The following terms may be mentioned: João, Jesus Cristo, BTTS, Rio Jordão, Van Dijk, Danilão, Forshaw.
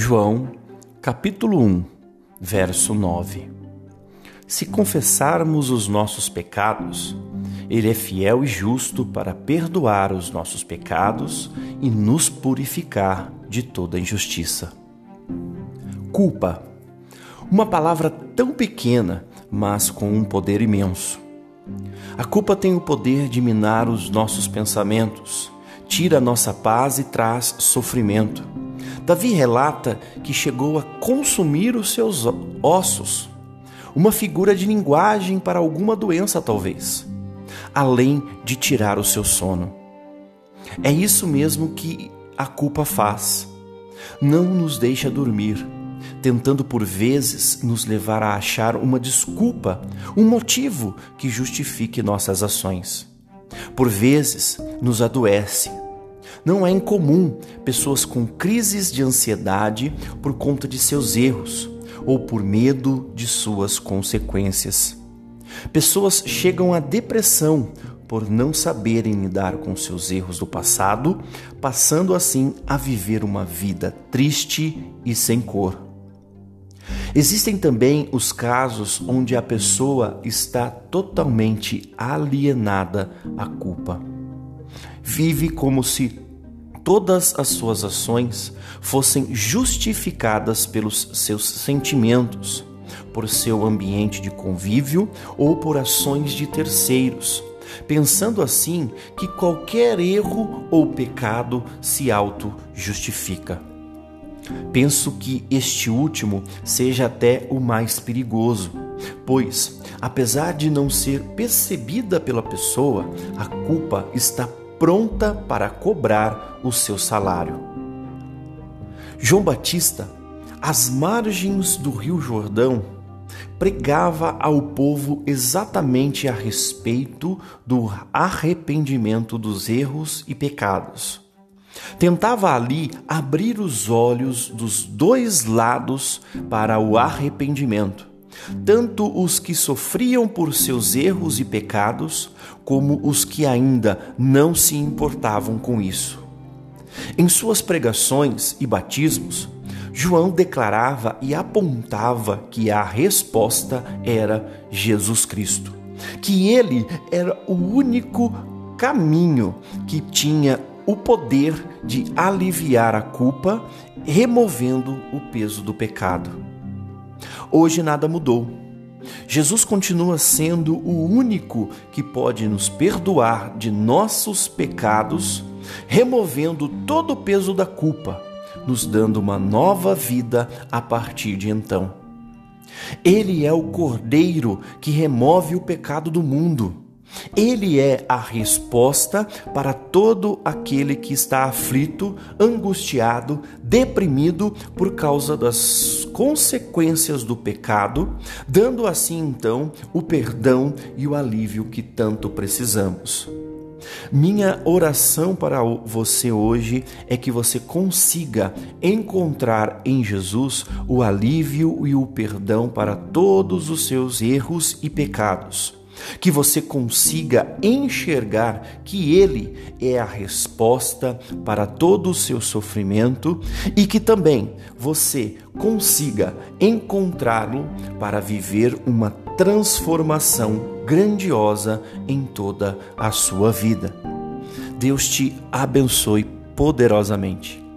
João, capítulo 1, verso 9. Se confessarmos os nossos pecados, Ele é fiel e justo para perdoar os nossos pecados e nos purificar de toda injustiça. Culpa. Uma palavra tão pequena, mas com um poder imenso. A culpa tem o poder de minar os nossos pensamentos, tira nossa paz e traz sofrimento. Davi relata que chegou a consumir os seus ossos, uma figura de linguagem para alguma doença talvez, além de tirar o seu sono. É isso mesmo que a culpa faz. Não nos deixa dormir, tentando por vezes nos levar a achar uma desculpa, um motivo que justifique nossas ações. Por vezes nos adoece. Não é incomum pessoas com crises de ansiedade por conta de seus erros ou por medo de suas consequências. Pessoas chegam à depressão por não saberem lidar com seus erros do passado, passando assim a viver uma vida triste e sem cor. Existem também os casos onde a pessoa está totalmente alienada à culpa. Vive como se todas as suas ações fossem justificadas pelos seus sentimentos, por seu ambiente de convívio ou por ações de terceiros, pensando assim que qualquer erro ou pecado se auto-justifica. Penso que este último seja até o mais perigoso, pois, apesar de não ser percebida pela pessoa, a culpa está pronta para cobrar o seu salário. João Batista, às margens do Rio Jordão, pregava ao povo exatamente a respeito do arrependimento dos erros e pecados. Tentava ali abrir os olhos dos dois lados para o arrependimento, tanto os que sofriam por seus erros e pecados, como os que ainda não se importavam com isso. Em suas pregações e batismos, João declarava e apontava que a resposta era Jesus Cristo, que ele era o único caminho que tinha o poder de aliviar a culpa, removendo o peso do pecado. Hoje nada mudou. Jesus continua sendo o único que pode nos perdoar de nossos pecados, removendo todo o peso da culpa, nos dando uma nova vida a partir de então. Ele é o Cordeiro que remove o pecado do mundo. Ele é a resposta para todo aquele que está aflito, angustiado, deprimido por causa das consequências do pecado, dando assim então o perdão e o alívio que tanto precisamos. Minha oração para você hoje é que você consiga encontrar em Jesus o alívio e o perdão para todos os seus erros e pecados, que você consiga enxergar que Ele é a resposta para todo o seu sofrimento e que também você consiga encontrá-lo para viver uma transformação grandiosa em toda a sua vida. Deus te abençoe poderosamente.